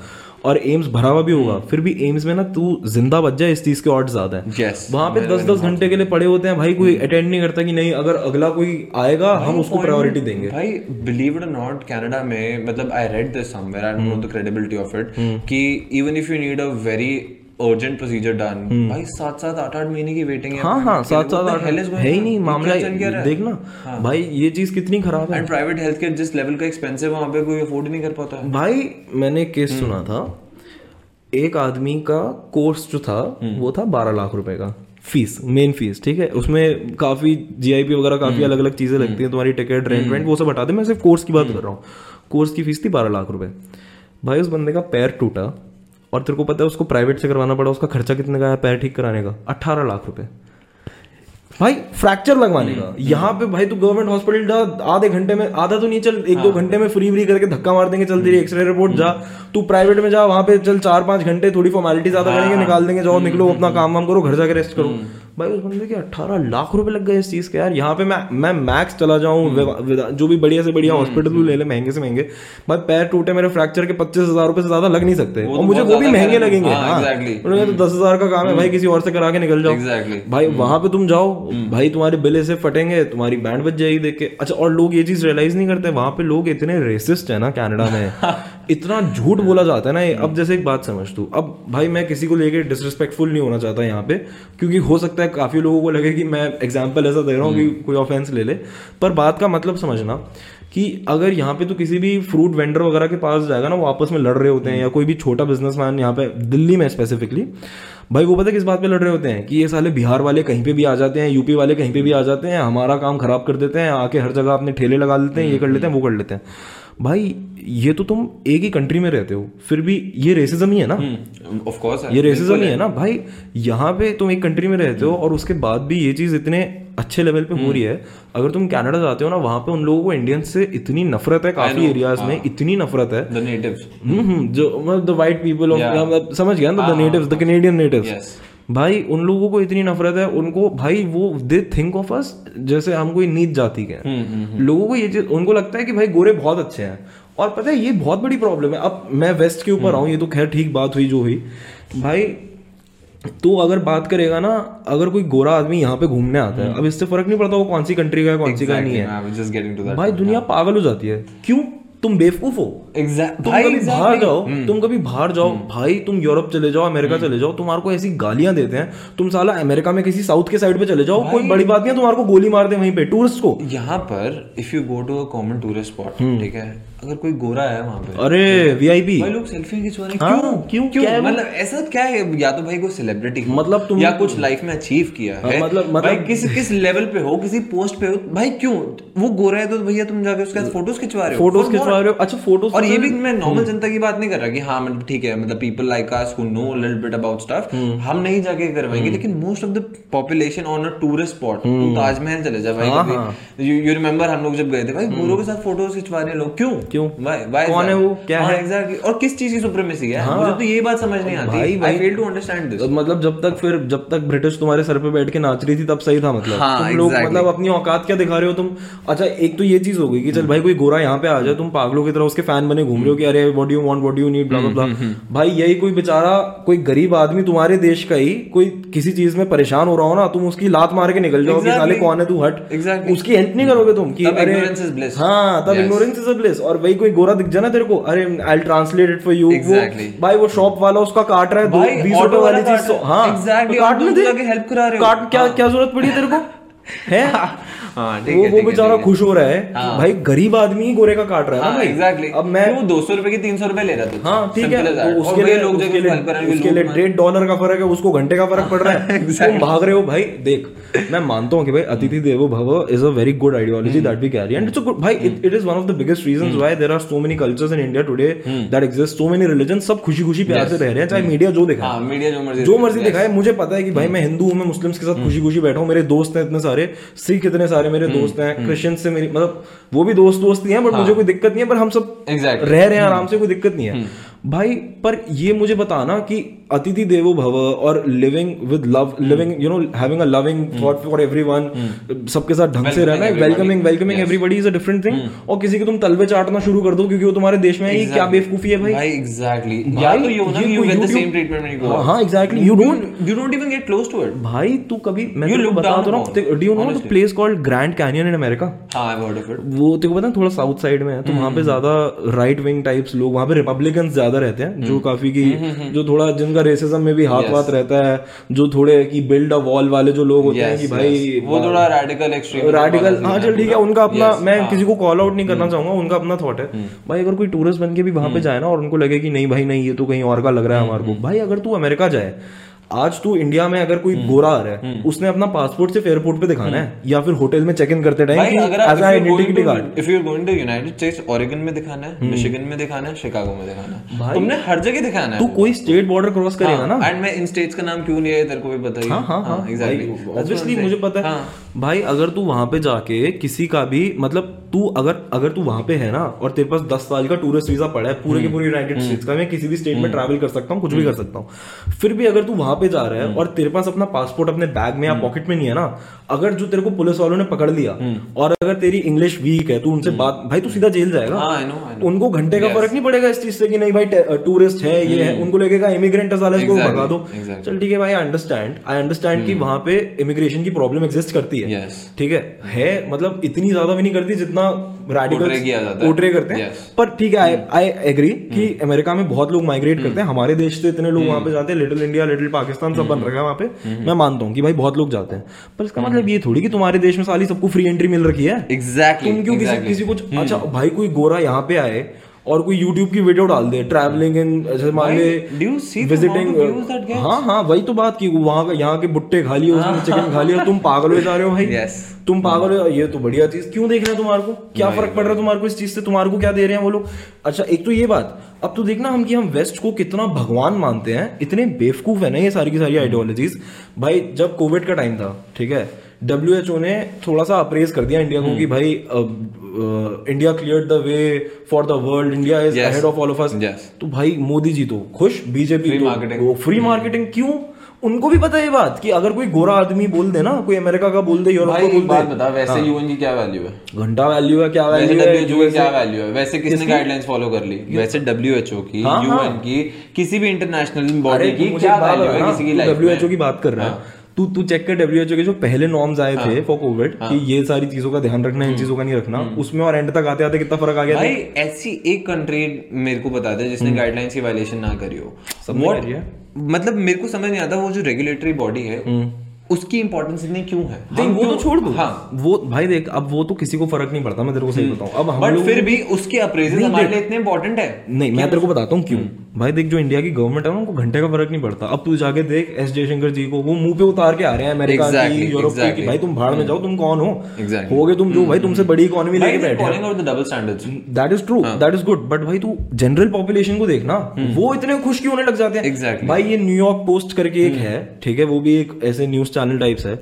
और एम्स भरा हुआ भी होगा, फिर भी एम्स में ना तू जिंदा बच जाए इस चीज के ऑड्स ज्यादा है। वहाँ पे दस दस घंटे के लिए पड़े होते हैं भाई, कोई अटेंड नहीं करता कि नहीं अगर अगला कोई आएगा हम उसको प्रायोरिटी देंगे। भाई बिलीव इट और नॉट, कनाडा में, मतलब I read this somewhere, I don't know the credibility of it, कि even if you need a very urgent procedure done, भाई सात सात आठ आठ महीने की वेटिंग है। हाँ हाँ, सात सात आठ है ही नहीं मामला, देखना भाई ये चीज कितनी खराब है। एंड प्राइवेट हेल्थ केयर जिस लेवल का एक्सपेंसिव वहाँ पे कोई अफोर्ड नहीं कर पाता है। भाई मैंने केस सुना था, एक आदमी का कोर्स जो था वो था बारह लाख रुपए का फीस, मेन फीस, ठीक है, उसमें काफी जीआईपी वगैरह काफी अलग अलग चीजें लगती है, तुम्हारी टिकट रेंट वेंट वो सब हटा दे, मैं सिर्फ कोर्स की बात कर रहा हूँ, कोर्स की फीस थी बारह लाख रुपए। भाई उस बंदे का पैर टूटा और तेरे को पता है उसको प्राइवेट से करवाना पड़ा, उसका खर्चा कितने का है पैर ठीक कराने का? अठारह लाख रुपए। भाई फ्रैक्चर लगवाने का यहाँ पे भाई तू गवर्नमेंट हॉस्पिटल आधे घंटे में, आधा तो नहीं चल एक दो घंटे में फ्री फ्री करके धक्का मार देंगे, चल तेरी एक्सरे रिपोर्ट, जा तू प्राइवेट में जा वहां पे, चल चार पाँच घंटे थोड़ी फॉर्मेलिटी ज्यादा करेंगे, निकाल देंगे, जाओ निकलो अपना काम वाम करो, घर जाके रेस्ट करो। भाई उस बंदे के अट्ठारह लाख रुपए लग गए इस चीज़ के यार। यहाँ पे मैं मैं मैक्स चला जाऊँ जो भी बढ़िया से बढ़िया हॉस्पिटल ले ले महंगे से महंगे, भाई पैर टूटे मेरे फ्रैक्चर के पच्चीस हजार रुपए से ज्यादा लग नहीं सकते और मुझे वो भी महंगे लगेंगे। उन्होंने तो दस हजार का काम है भाई, किसी और से करा के निकल जाओ भाई। वहाँ पे तुम जाओ भाई तुम्हारे बिल ऐसे फटेंगे, तुम्हारी बैंड बच जाएगी देख के। अच्छा और लोग ये चीज़ रियलाइज नहीं करते, वहाँ पे लोग इतने रेसिस्ट है ना कनाडा में, इतना झूठ बोला जाता है ना। अब जैसे एक बात समझ तू, अब भाई मैं किसी को लेके डिसरिस्पेक्टफुल नहीं होना चाहता यहाँ पे, क्योंकि हो सकता है काफ़ी लोगों को लगे कि मैं एग्जाम्पल ऐसा दे रहा हूँ कि कोई ऑफेंस ले ले, पर बात का मतलब समझना कि अगर यहाँ पे तो किसी भी फ्रूट वेंडर वगैरह के पास जाएगा ना, वो आपस में लड़ रहे होते हैं, या कोई भी छोटा बिजनेसमैन यहाँ पे दिल्ली में स्पेसिफिकली भाई वो पता है किस बात पे लड़ रहे होते हैं कि ये साले बिहार वाले कहीं पे भी आ जाते हैं, यूपी वाले कहीं पे भी आ जाते हैं, हमारा काम खराब कर देते हैं, आके हर जगह अपने ठेले लगा लेते हैं, ये कर लेते हैं वो कर लेते हैं। भाई ये तो तुम एक ही कंट्री में रहते हो, फिर भी ये रेसिज्म ही है ना। ऑफ कोर्स ये रेसिज्म ही है ना भाई। यहाँ पे तुम एक कंट्री में रहते हो और उसके बाद भी ये चीज़ इतने अच्छे लेवल पे हो रही है। अगर तुम कनाडा जाते हो ना, वहाँ पे उन लोगों को इंडियंस से इतनी नफरत है, काफी एरियाज में इतनी नफरत है, द नेटिव्स जो द वाइट पीपल ऑफ समझ गया ना, the natives the Canadian natives, भाई उन लोगों को इतनी नफरत है उनको। भाई वो दे थिंक ऑफ अस जैसे हम कोई नीच जाति के हैं। लोगों को ये चीज उनको लगता है कि भाई गोरे बहुत अच्छे हैं, और पता है ये बहुत बड़ी प्रॉब्लम है। अब मैं वेस्ट के ऊपर आऊँ, ये तो खैर ठीक बात हुई जो हुई। भाई तो अगर बात करेगा ना, अगर कोई गोरा आदमी यहाँ पे घूमने आता है, अब इससे फर्क नहीं पड़ता वो कौन सी कंट्री का है कौन सी का नहीं है, भाई दुनिया पागल हो जाती है। क्यों? तुम बेवकूफ हो। exactly. तुम कभी exactly. बाहर जाओ hmm. तुम कभी बाहर जाओ hmm. भाई तुम यूरोप चले जाओ, अमेरिका hmm. चले जाओ, तुम्हारे को ऐसी गालियां देते हैं। तुम साला अमेरिका में किसी साउथ के साइड पे चले जाओ, कोई बड़ी बात नहीं है, तुम्हारे को गोली मार दे वहीं पे टूरिस्ट को। यहाँ पर if you go to a common tourist spot, ठीक है, अगर कोई गोरा है वहाँ पे, अरे वीआईपी भाई लोग सेल्फी खिंचवा रहे हैं। क्यों क्यों मतलब ऐसा क्या है? या तो भाई कोई सेलिब्रिटी मतलब तुम, या कुछ लाइफ में अचीव किया है, मतलब मतलब किस किस लेवल पे हो, किसी पोस्ट पे हो, भाई क्यों? वो गोरा है तो भैया तुम जाके उसके साथ फोटोज खिंचवा रहे हो, फोटोज खिंचवा रहे हो। अच्छा फोटोज, और ये भी मैं नॉर्मल जनता की बात नहीं कर रहा कि हाँ मतलब ठीक है, मतलब people like us who know a little bit about stuff हम नहीं जाके करवाएंगे, लेकिन most of the population on a tourist spot. तुम ताजमहल चले जाओ भाई, यू रिमेंबर हम लोग जब गए थे भाई, गोरों के साथ फोटोज खिंचवा रहे हैं लोग, क्यों क्यों? भाई भाई कौन है वो, क्या है एग्जैक्टली, और किस चीज की सुप्रीमेसी है? मुझे तो ये बात समझ नहीं आती, I fail to understand this. मतलब जब तक फिर जब तक ब्रिटिश तुम्हारे सर पे बैठ के नाच रही थी तब सही था, मतलब तुम लोग मतलब अपनी औकात क्या दिखा रहे हो तुम। अच्छा एक तो ये चीज हो गई कि चल भाई कोई गोरा यहाँ पे आ जाए, तुम पागलों की तरह उसके फैन बने घूम रहे हो कि अरे what do you want, what do you need, blah blah blah. भाई यही कोई बेचारा कोई गरीब आदमी तुम्हारे देश का ही कोई किसी चीज में परेशान हो रहा हो ना, तुम उसकी लात मार के निकल जाओ कि साले कौन है तू, हट। उसकी हेल्प नहीं करोगे तुम कि अरे हां तब इग्नोरेंस इज अ ब्लिस। और वही कोई गोरा दिख जाना तेरे को, अरे I will translate it for you, भाई वो शॉप वाला उसका काट रहा है बीस रुपए वाली चीज, हां एग्जैक्टली, काट में जाके हेल्प करा रहे हो, काट क्या क्या जरूरत पड़ी तेरे को है? हाँ, वो, वो बेचारा खुश हो रहा है। हाँ, भाई गरीब आदमी गोरे का काट रहा है। हाँ, exactly. अब मैं वो दो सौ रुपए की तीन सौ रुपए ले रहा था। हाँ, ठीक है, तो उसके लिए लोग उसके लिए उसके लिए डेढ़ डॉलर का फर्क है, उसको घंटे का फर्क पड़ रहा है। exactly. तुम भाग रहे हो भाई। देख मैं मानता हूँ कि भाई अतिथि देवो भव is a very good ideology that we carry, and भाई it is one of the biggest reasons why there are so many cultures in India today that exist, so many religion, सब खुशी खुशी प्यार से रह रहे हैं, चाहे मीडिया जो दिखाए मीडिया जो मर्जी दिखाए। मुझे पता है कि भाई मैं हिंदू हूँ, मैं मुस्लिम्स के साथ खुशी खुशी बैठा हूँ, मेरे दोस्त हैं इतने सारे, सिख इतने सारे मेरे दोस्त हैं, क्रिश्चियन से मेरी मतलब वो भी दोस्त दोस्ती हैं, बट मुझे कोई दिक्कत नहीं है, पर हम सब exactly. रह रहे हैं आराम से, कोई दिक्कत नहीं है भाई। पर ये मुझे बताना कि अतिथि देवो भव और living with love, living you know having a loving thought for everyone, सबके साथ ढंग से रहना, welcoming welcoming everybody is a different thing. और किसी के तुम तलवे चाटना शुरू कर दो क्योंकि वो तुम्हारे देश में है, ये क्या बेवकूफी है भाई। एग्जैक्टली हां exactly, you don't you don't even get close to it भाई। तू कभी मैं यू बता रहा हूं, do you know the place called Grand Canyon in America? हां आई हर्ड ऑफ इट। वो तेरे को पता है थोड़ा साउथ साइड में है, तो वहां पे ज्यादा राइट विंग टाइप्स लोग, वहां पे रिपब्लिकन ज्यादा रहते हैं, जो काफी की जो थोड़ा रेसिज्म में भी हाथ yes. बात रहता है, जो थोड़े की बिल्ड अ वॉल वाले जो लोग होते yes, हैं कि भाई yes. वो थोड़ा रैडिकल एक्सट्रीम रैडिकल, हाँ चल ठीक है, उनका अपना yes, मैं हाँ. किसी को कॉल आउट नहीं करना चाहूंगा, उनका अपना थॉट है भाई। अगर कोई टूरिस्ट बन के भी वहां पे जाए ना और उनको लगे कि नहीं भाई नहीं ये तो कहीं और का लग रहा है हमारे को, भाई अगर तू अमेरिका जाए, आज तू इंडिया में अगर कोई गोरा आ रहा है, उसने अपना पासपोर्ट सिर्फ एयरपोर्ट पे दिखाना है या फिर होटल में चेक इन करते time identity card. If you are going to United States, Oregon में दिखाना है, मिशिगन में दिखाना है, शिकागो में दिखाना है, तुमने हर जगह दिखाना है। तू कोई स्टेट बॉर्डर क्रॉस करेगा ना, एंड मैं इन स्टेट्स का नाम क्यों नहीं है तेरे को भी पता है, मुझे पता है भाई अगर तू वहाँ पे जाके किसी का भी मतलब तू अगर अगर तू वहाँ पे है ना और तेरे पास दस साल का टूरिस्ट वीजा पड़ा है पूरे के पूरे यूनाइटेड स्टेट्स का, मैं किसी भी स्टेट में ट्रैवल कर सकता हूँ, कुछ भी कर सकता हूँ, फिर भी अगर तू वहाँ पे जा रहा है और तेरे पास अपना पासपोर्ट अपने बैग में या पॉकेट में नहीं है ना, अगर जो तेरे को पुलिस वालों ने पकड़ लिया और अगर तेरी इंग्लिश वीक है, तू उनसे बात, भाई तू सीधा जेल जाएगा। उनको घंटे का फर्क नहीं पड़ेगा इस चीज से कि नहीं भाई टूरिस्ट है ये है, उनको लगेगा इमिग्रेंट असाइलम को भगा दो। चल ठीक है भाई, आई अंडरस्टैंड आई अंडरस्टैंड कि वहाँ पे इमिग्रेशन की प्रॉब्लम एग्जिस्ट करती है, ठीक yes. है, है मतलब इतनी ज्यादा भी नहीं करती जितना रैडिकल्स पोर्ट्रे करते हैं yes. पर ठीक है, आई आई एग्री कि अमेरिका में बहुत लोग माइग्रेट करते हैं, हमारे देश से इतने लोग वहां पे जाते हैं, लिटिल इंडिया लिटिल पाकिस्तान सब बन रखा है वहां पे, मैं मानता हूँ कि भाई बहुत लोग जाते हैं, पर इसका मतलब ये थोड़ी कि तुम्हारे देश में साली सबको फ्री एंट्री मिल रखी है। एग्जैक्टली, तुम क्यों किसी किसी कुछ अच्छा भाई कोई गोरा यहाँ पे आए और कोई YouTube की वीडियो डाल दे ट्रैवलिंग एंड मान ले विजिटिंग, हाँ हाँ वही तो बात की, वहाँ का यहाँ के बुट्टे खा लिए, उसमें चिकन खा लिया, तुम पागल हो जा रहे हो भाई yes. तुम पागल हो, ये तो बढ़िया चीज क्यों देख रहे हो, तुम्हारे को क्या फर्क पड़ रहा है, तुम्हारे को इस चीज से तुम्हारे को क्या दे रहे हैं वो लोग। अच्छा एक तो ये बात, अब तो देखना हम कि हम वेस्ट को कितना भगवान मानते हैं, इतने बेवकूफ है ना ये सारी की सारी आइडियोलॉजीज। भाई जब कोविड का टाइम था, ठीक है, डब्ल्यू एच ओ ने थोड़ा सा अप्रेज कर दिया इंडिया को कि भाई India cleared the way for the world, India is ahead of all of us. तो भाई मोदी जी तो खुश, बीजेपी तो फ्री मार्केटिंग, क्यों? उनको भी पता है ये बात कि अगर कोई गोरा आदमी बोल दे ना, कोई अमेरिका का बोल दे, यूरोप का बोल दे, बता वैसे यूएन की क्या वैल्यू है, घंटा वैल्यू है, क्या वैल्यू है, डब्ल्यूएचओ की क्या वैल्यू है, वैसे किसने गाइडलाइंस फॉलो कर ली, वैसे डब्ल्यूएचओ की, यूएन की, किसी भी इंटरनेशनल बॉडी की क्या वैल्यू है किसी की लाइफ में। डब्ल्यूएचओ की बात कर रहा है तू तू चेक कर डब्ल्यूएचओ के जो पहले नॉर्म्स आए थे फॉर कोविड कि ये सारी चीजों का ध्यान रखना, इन चीजों का नहीं रखना, उसमें और एंड तक आते आते कितना फर्क आ गया भाई। ऐसी एक कंट्री मेरे को बता दे जिसने गाइडलाइंस की वायलेशन ना करी हो, मतलब मेरे को समझ नहीं आता वो जो रेगुलेटरी बॉडी है उसकी इम्पोर्टेंस इतनी क्यों है। देख वो तो छोड़ दो, हाँ वो भाई देख अब वो तो किसी को फर्क नहीं पड़ता, मैं तेरे को सही बताऊं, अब बट फिर भी उसके अप्रेजल हमारे लिए इतने इम्पोर्टेंट है। नहीं मैं तेरे को बताता हूँ क्यों। भाई देख जो इंडिया की गवर्नमेंट है ना, उनको घंटे का फर्क नहीं पड़ता। अब तू जाके देख एस जयशंकर जी को, वो मुंह पे उतार के आ रहे हैं अमेरिका की, यूरोप की, भाई तुम भाड़ में जाओ, तुम कौन हो, हो गए तुम जो, भाई तुमसे बड़ी इकोनॉमी लेके बैठे हो। Double standards, that is true, that is good, but भाई तू जनरल पॉपुलेशन को देखना, वो इतने खुश क्यों होने लग जाते हैं। भाई ये न्यूयॉर्क पोस्ट करके एक है, ठीक है, वो भी एक ऐसे न्यूज चैनल टाइप्स है,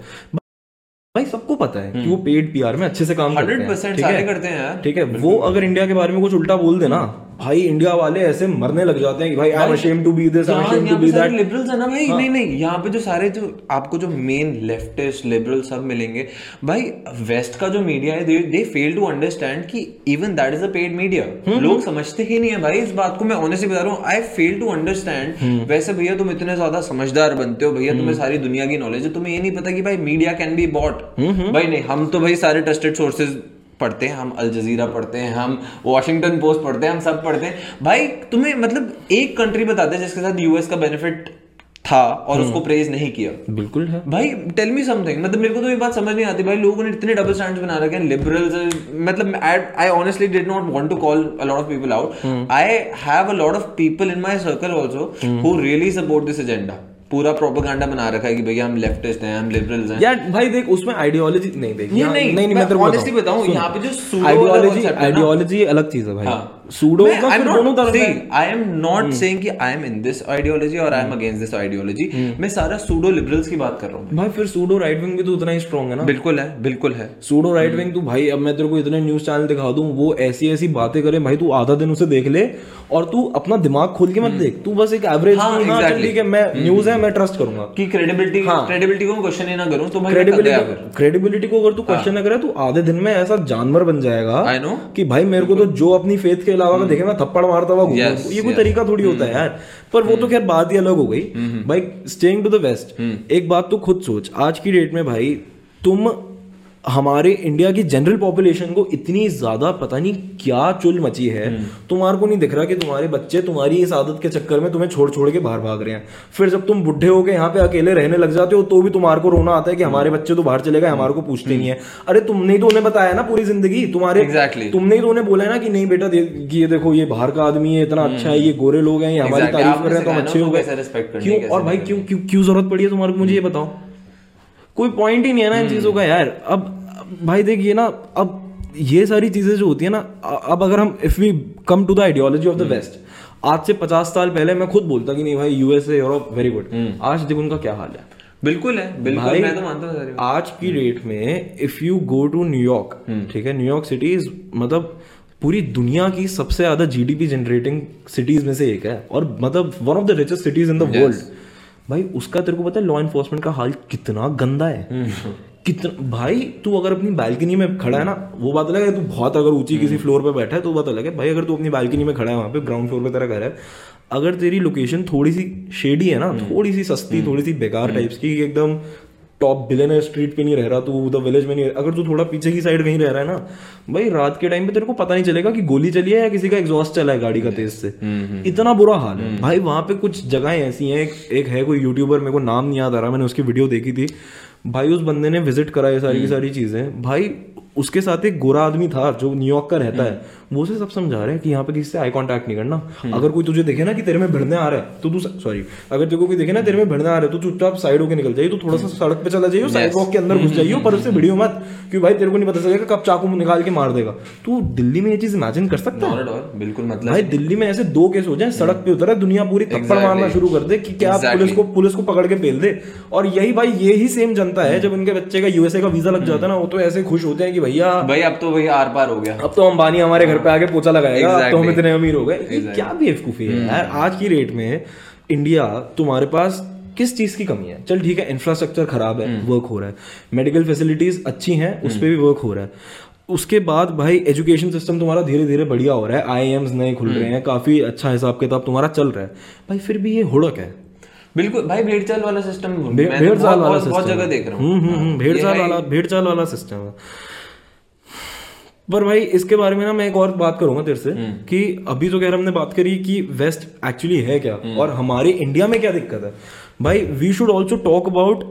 भाई सबको पता है कि वो पेड पीआर में अच्छे से काम करते हैं, ठीक है, वो अगर इंडिया के बारे में कुछ उल्टा बोल देना, भाई इंडिया वाले ऐसे मरने लग जाते हैं कि भाई I am ashamed to be this, I am ashamed to be that। Liberals है ना भाई, नहीं नहीं यहाँ पे जो सारे जो आपको जो मेन लेफ्टिस्ट लिबरल सब मिलेंगे, भाई वेस्ट का जो मीडिया है दे फेल टू अंडरस्टैंड कि even that is a paid media, लोग समझते ही नहीं है भाई इस बात को। मैं ऑनेस्टली बता रहा हूँ, आई फेल टू अंडरस्टैंड। वैसे भैया तुम इतने ज्यादा समझदार बनते हो, भैया तुम्हें सारी दुनिया की नॉलेज है, तुम्हें ये नहीं पता कि भाई मीडिया कैन बी बॉट। भाई नहीं, हम तो भाई सारे ट्रस्टेड सोर्सेज पढ़ते हैं, हम अल जजीरा पढ़ते हैं, हम वॉशिंगटन पोस्ट पढ़ते हैं, हम सब पढ़ते हैं। भाई तुम्हें मतलब एक कंट्री बताते हैं जिसके साथ यूएस का बेनिफिट था और उसको प्रेज नहीं किया। बिल्कुल है भाई, टेल मी समथिंग। मतलब मेरे को तो ये बात समझ नहीं आती भाई, लोगों ने इतने डबल स्टैंड्स बना रखे हैं लिबरल्स। मतलब I honestly did not want to call a lot of people out, I have a lot of people in my circle also who really support this agenda. पूरा प्रोपेगेंडा बना रखा है कि भैया हम लेफ्टिस्ट हैं, हम लिबरल्स हैं। यार भाई देख उसमें आइडियोलॉजी नहीं, देख नहीं नहीं नहीं मैं ऑनेस्टली बताऊं, यहाँ पे जो आइडियोलॉजी आइडियोलॉजी अलग चीज है भाई, सूडो का फिर दोनों तरफ है। आई एम नॉट सेइंग कि I am in this ideology और I am against this ideology, मैं सारा सूडो लिबरल्स की बात कर रहा हूँ भाई। फिर सूडो राइट विंग भी तो उतना ही स्ट्रांग है ना। बिल्कुल है, बिल्कुल है, सूडो राइट विंग। तू भाई अब मैं तेरे को इतने न्यूज चैनल दिखा दूं, वो ऐसी ऐसी बातें करे भाई, तू आधा दिन उसे देख ले और तू अपना दिमाग खोल के मत देख, तू बस एक एवरेज ठीक है मैं न्यूज है मैं ट्रस्ट करूंगा कि क्रेडिबिलिटी क्रेडिबिलिटी को क्वेश्चन ही ना करूं। तो भाई क्रेडिबिलिटी को अगर तू क्वेश्चन ना करे, तू आधे दिन में ऐसा जानवर बन जाएगा कि भाई मेरे को तो जो अपनी फेथ अलावा का देखेगा थप्पड़ मारता हुआ। ये कोई तरीका थोड़ी होता है यार। पर वो तो खैर बात ही अलग हो गई भाई। स्टेइंग टू द वेस्ट, एक बात तो खुद सोच, आज की डेट में भाई तुम हमारे इंडिया की जनरल पॉपुलेशन को इतनी ज्यादा पता नहीं क्या चुल मची है, तुम्हारे को नहीं दिख रहा कि तुम्हारे बच्चे तुम्हारी इस आदत के चक्कर में तुम्हें छोड़ छोड़ के बाहर भाग रहे हैं। फिर जब तुम बुढ़े हो के यहाँ पे अकेले रहने लग जाते हो तो भी तुम्हारे को रोना आता है कि हमारे बच्चे तो बाहर चले गए, हमारे को पूछते नहीं है। अरे तुमने तो उन्हें बताया ना पूरी जिंदगी तुम्हारे, तुमने तो उन्हें बोला ना कि नहीं बेटा ये देखो ये बाहर का आदमी है, इतना अच्छा है, ये गोरे लोग हैं, ये हमारी तारीफ कर रहे हैं, तो अच्छे हो गए क्यों? और भाई क्यों क्यों क्यों जरूरत पड़ी है तुम्हारे को, मुझे ये बताओ। कोई पॉइंट ही नहीं है ना इन चीज़ों का यार। अब भाई देखिए ना, अब ये सारी चीज़ें जो होती है ना, अब अगर हम if we come to the ideology of the west, आज से पचास साल पहले मैं खुद बोलता कि नहीं भाई यूएसए यूरोप वेरी गुड, आज देखो उनका क्या हाल है। बिल्कुल है, बिल्कुल मैं तो मानता हूँ आज की डेट में if you go to New York, ठीक है, न्यूयॉर्क सिटी इज मतलब पूरी दुनिया की सबसे ज्यादा जीडीपी जनरेटिंग सिटीज में से एक है और मतलब one of the richest cities in the world. भाई उसका तेरे को पता है लॉ एनफोर्समेंट का हाल कितना गंदा है, कितना भाई तू अगर अपनी बालकनी में खड़ा है ना वो बात अलग है, तू बहुत अगर ऊंची किसी फ्लोर पे बैठा है तो बात अलग है भाई, अगर तू अपनी बालकनी में खड़ा है वहां पे ग्राउंड फ्लोर पे तेरा घर है, अगर तेरी लोकेशन थोड़ी सी शेडी है ना, थोड़ी सी सस्ती, थोड़ी सी बेकार टाइप्स की, एकदम टॉप बिलियनर स्ट्रीट पे नहीं रह रहा तू, द विलेज में नहीं, अगर तू थोड़ा पीछे की साइड कहीं रह रहा है ना भाई, रात के टाइम पे तेरे को पता नहीं चलेगा कि गोली चली है या किसी का एग्जॉस्ट चला है गाड़ी का तेज से, इतना बुरा हाल है भाई वहां पे। कुछ जगहें ऐसी हैं, एक है कोई यूट्यूबर, मेरे को नाम नहीं याद आ रहा, मैंने उसकी वीडियो देखी थी भाई, उस बंदे ने विजिट करा ये सारी की सारी चीजें भाई, उसके साथ एक गोरा आदमी था जो न्यूयॉर्क का रहता है, वो उसे सब समझा रहे हैं कि यहाँ पे किसी से आई कांटेक्ट नहीं करना, अगर कोई तुझे देखे ना कि तेरे में भिड़ने आ रहा है तो तू सॉरी अगर तेरे को कोई देखे ना तेरे में भिड़ने आ रहा है तो चुपचाप साइड होकर निकल जाइए, तो थोड़ा सा सड़क पे चला जाइए, साइड वॉक के अंदर घुस जाइए, पर उससे भिड़ियो मत क्योंकि भाई तेरे को नहीं पता चलेगा कब चाकू निकाल के मार देगा। तू दिल्ली में ये चीज इमेजिन कर सकता है? बिल्कुल, मतलब भाई दिल्ली में ऐसे दो केस हो जाए, सड़क पे उतरा दुनिया पूरी थप्पड़ मारना शुरू कर दे कि क्या पुलिस को पुलिस को पकड़ के बेल दे। और यही भाई यही सेम जनता है जब उनके बच्चे का यूएसए का वीजा लग जाता है ना, वो तो ऐसे खुश होते हैं कि भैया भाई अब तो भाई आर पार हो गया, अब तो अंबानी हमारे घर पे आके पोछा लगाएगा, exactly. तो हम इतने अमीर हो गए। exactly. क्या बेवकूफी है यार आज की रेट में। इंडिया तुम्हारे पास किस चीज की कमी है? चल ठीक है, इंफ्रास्ट्रक्चर खराब है, वर्क हो रहा है, मेडिकल फैसिलिटीज अच्छी हैं उस पर भी वर्क हो रहा है, उसके बाद भाई एजुकेशन सिस्टम तुम्हारा धीरे धीरे बढ़िया हो रहा है, आई आई एम्स नए खुल रहे हैं, काफी अच्छा हिसाब किताब तुम्हारा चल रहा है, भाई फिर भी ये हुड़क है। बिल्कुल भाई, भेड़ चाल वाला सिस्टम, भेड़ चाल वाला बहुत जगह देख रहा हूँ, भेड़ चाल वाला भेड़ चाल वाला सिस्टम है। पर भाई इसके बारे में ना मैं एक और बात करूंगा तेरे से कि अभी तो खैर हमने बात करी कि वेस्ट एक्चुअली है क्या और हमारे इंडिया में क्या दिक्कत है। भाई we should also talk about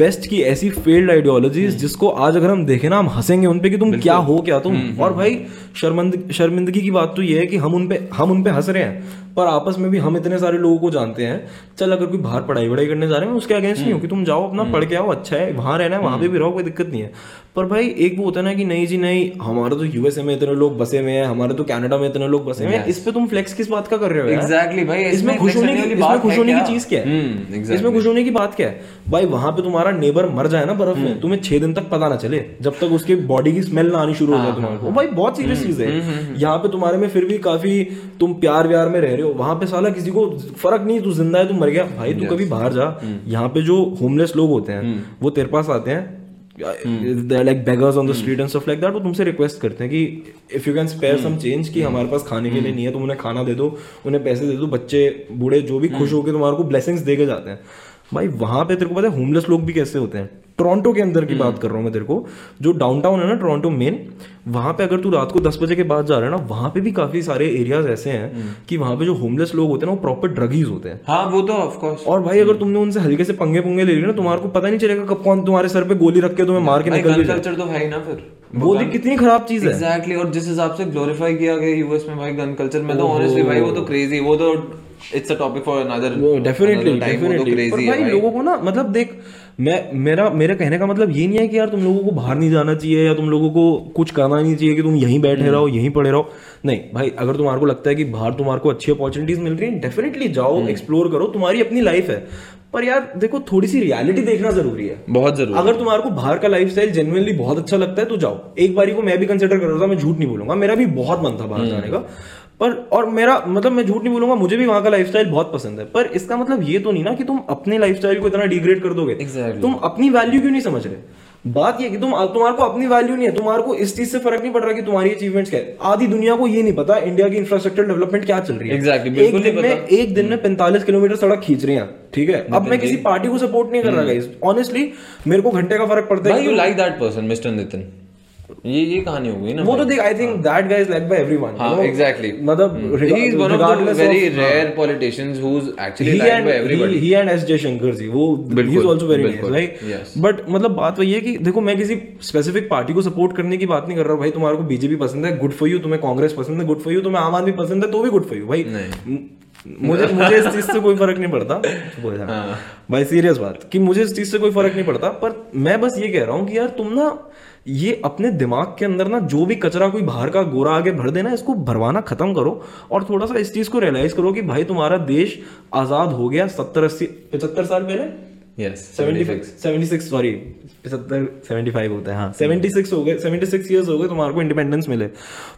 west की ऐसी फेल्ड आइडियोलॉजीज जिसको आज अगर हम देखें ना हम हंसेंगे उनपे कि तुम क्या हो क्या तुम। और भाई शर्मंद शर्मिंदगी की बात तो ये है कि हम उनपे हम उनपे हंस रहे हैं पर आपस में भी हम इतने सारे लोगों को जानते हैं। चल अगर कोई बाहर पढ़ाई वढ़ाई करने जा रहे हैं उसके अगेंस्ट नहीं हो कि तुम जाओ अपना पढ़ के आओ, अच्छा है, वहां रहना है वहां पे भी रहो, कोई दिक्कत नहीं है। पर भाई एक वो होता है ना कि नहीं जी नहीं, हमारे तो यूएसए में इतने लोग बसे हुए हैं, हमारे तो कनाडा में इतने लोग बसे हुए हैं, इस पे तुम फ्लेक्स किस बात का कर रहे हो? एग्जैक्टली भाई, इसमें खुश होने की इसमें खुश होने की चीज क्या है? इसमें खुश होने की बात क्या है? भाई वहां पे तुम्हारा नेबर मर जाए ना बर्फ में, तुम्हें छह दिन तक पता ना चले जब तक उसकी बॉडी की स्मेल ना आनी शुरू हो जाए तुम्हारे को। भाई बहुत सीरियस चीज है। यहाँ पे तुम्हारे में फिर भी काफी तुम प्यार व्यार में रह रहे हो, वहां पे साला किसी को फर्क नहीं, तू जिंदा है तू मर गया। भाई तू कभी बाहर जा, यहाँ पे जो होमलेस लोग होते हैं वो तेरे पास आते हैं, like beggars on the street and stuff like that, वो तुमसे रिक्वेस्ट करते हैं कि if you can spare some change कि हमारे पास खाने के लिए नहीं है, तुम उन्हें खाना दे दो, उन्हें पैसे दे दो, बच्चे बूढ़े जो भी खुश होकर तुम्हारे को ब्लेसिंग्स दे के जाते हैं। भाई वहां पे तेरे को पता है होमलेस लोग भी कैसे होते हैं। टोरंटो के अंदर की बात कर रहा हूँ मैं तेरे को, जो डाउनटाउन है ना टोरंटो मेन, वहां पे अगर तू रात को दस बजे के बाद जा रहा है ना, वहां पे भी काफी सारे एरियाज ऐसे हैं कि वहां पे जो होमलेस लोग होते हैं ना वो प्रॉपर ड्रगीज होते हैं। हाँ वो तो ऑफ कोर्स। और भाई अगर तुमने उनसे हल्के से पंगे पंगे ले लिए ना, तुम्हारे को पता नहीं चलेगा कब कौन तुम्हारे सर पे गोली रख के तुम्हें मार के निकल जाए। तो है ना फिर वो भी कितनी खराब चीज है। एग्जैक्टली, और जिस हिसाब से ग्लोरीफाई किया गया यूएस में भाई गन कल्चर में, तो ऑनेस्टली भाई वो तो क्रेजी, वो तो it's a topic for another. Definitely definitely. पर भाई लोगों को ना मतलब देख, मैं मेरा मेरा कहने का मतलब ये नहीं है कि यार तुम लोगों को बाहर नहीं जाना चाहिए या तुम लोगों को कुछ करना नहीं चाहिए कि तुम यहीं बैठे रहो यहीं पड़े रहो। नहीं भाई, अगर तुम्हारे को लगता है कि बाहर तुम्हारे को अच्छी अपॉर्चुनिटीज मिल रही है, डेफिनेटली जाओ, एक्सप्लोर करो, तुम्हारी अपनी लाइफ है। पर यार देखो, थोड़ी सी रियलिटी देखना जरूरी है, बहुत जरूरी। अगर तुम्हारे को बाहर का लाइफस्टाइल जेन्युइनली बहुत अच्छा लगता है तो जाओ। एक बारी को मैं भी कंसिडर कर रहा था, मैं झूठ नहीं बोलूंगा, मेरा भी बहुत मन था बाहर जाने का, पर और मेरा मतलब मैं झूठ नहीं बोलूंगा, मुझे भी वहां का लाइफस्टाइल बहुत पसंद है। पर इसका मतलब ये तो नहीं ना कि तुम अपने लाइफस्टाइल को इतना डिग्रेड कर दोगे। exactly. तुम अपनी वैल्यू क्यों नहीं समझ रहे? बात ये कि तुम तुम्हारे को अपनी वैल्यू नहीं है, तुम्हारे को इस चीज से फर्क नहीं पड़ रहा कि तुम्हारी अचीवमेंट्स क्या है। आधी दुनिया को ये नहीं पता इंडिया की इंफ्रास्ट्रक्चर डेवलपमेंट क्या चल रही है। exactly, एक दिन में एक दिन में पैंतालीस किलोमीटर सड़क खींच रही है, ठीक है। अब मैं किसी पार्टी को सपोर्ट नहीं कर रहा गाइस, ऑनेस्टली मेरे को घंटे का फर्क पड़ता है। You like that person mister Nitin, ये ये कहानी हो गई ना। वो तो देख, I think that guy is like by everyone. हां एग्जैक्टली, मतलब he is one of the very rare politicians who is actually like by everybody. He and S Jaishankar ji, वो he is also very nice like. But मतलब बात वही है कि देखो, मैं किसी स्पेसिफिक पार्टी को सपोर्ट करने की बात नहीं कर रहा हूं। भाई तुम्हारे को बीजेपी पसंद है, गुड फॉर यू। तुम्हें कांग्रेस पसंद है, गुड फॉर यू। तुम्हें आम आदमी पसंद है तो भी गुड फॉर यू। भाई मुझे मुझे इस चीज से कोई फर्क नहीं पड़ता भाई, सीरियस बात कि मुझे इस चीज से कोई फर्क नहीं पड़ता। पर मैं बस ये कह रहा हूं कि यार तुम ना ये अपने दिमाग के अंदर ना जो भी कचरा कोई बाहर का गोरा आगे भर देना, इसको भरवाना खत्म करो और थोड़ा सा इस चीज को रियलाइज करो कि भाई तुम्हारा देश आजाद हो गया सत्तर अस्सी पचहत्तर साल पहले। तुम्हारे को इंडिपेंडेंस मिले,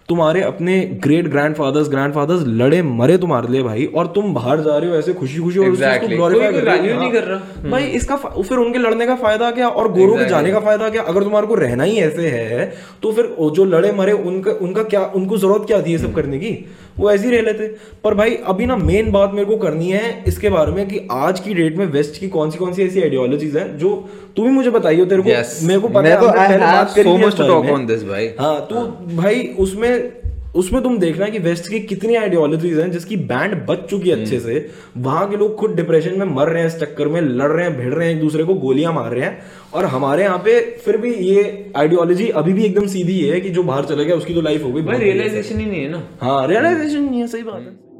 तुम्हारे अपने ग्रेट ग्रैंडफादर्स ग्रैंडफादर्स लड़े मरे तुम्हारे लिए भाई, और तुम बाहर जा रहे हो ऐसे खुशी खुशी और उसको ग्लोरीफाई कर रहे हो, नहीं कर रहा भाई, इसका फिर उनके लड़ने का फायदा क्या और गोरों के जाने का फायदा क्या? अगर तुम्हारे को रहना ही ऐसे है तो फिर जो लड़े मरे उनका उनका क्या, उनको जरूरत क्या थी ये सब करने की? वो ऐसे ही रह लेते। पर भाई अभी ना मेन बात मेरे को करनी है इसके बारे में कि आज की डेट में वेस्ट की कौन सी कौन सी ऐसी आइडियोलॉजीज हैं जो तू भी मुझे बताइयो, तेरे को yes. मेरे को पता है हाँ, तो भाई उसमें उसमें तुम देखना कि वेस्ट की कितनी आइडियोलॉजीज हैं जिसकी बैंड बच चुकी है अच्छे से, वहां के लोग खुद डिप्रेशन में मर रहे हैं, इस चक्कर में लड़ रहे हैं, भिड़ रहे हैं, एक दूसरे को गोलियां मार रहे हैं, और हमारे यहाँ पे फिर भी ये आइडियोलॉजी अभी भी एकदम सीधी है कि जो बाहर चले गया उसकी तो लाइफ हो गई, रियलाइजेशन ही नहीं है ना। हाँ, रियलाइजेशन नहीं है, सही बात है।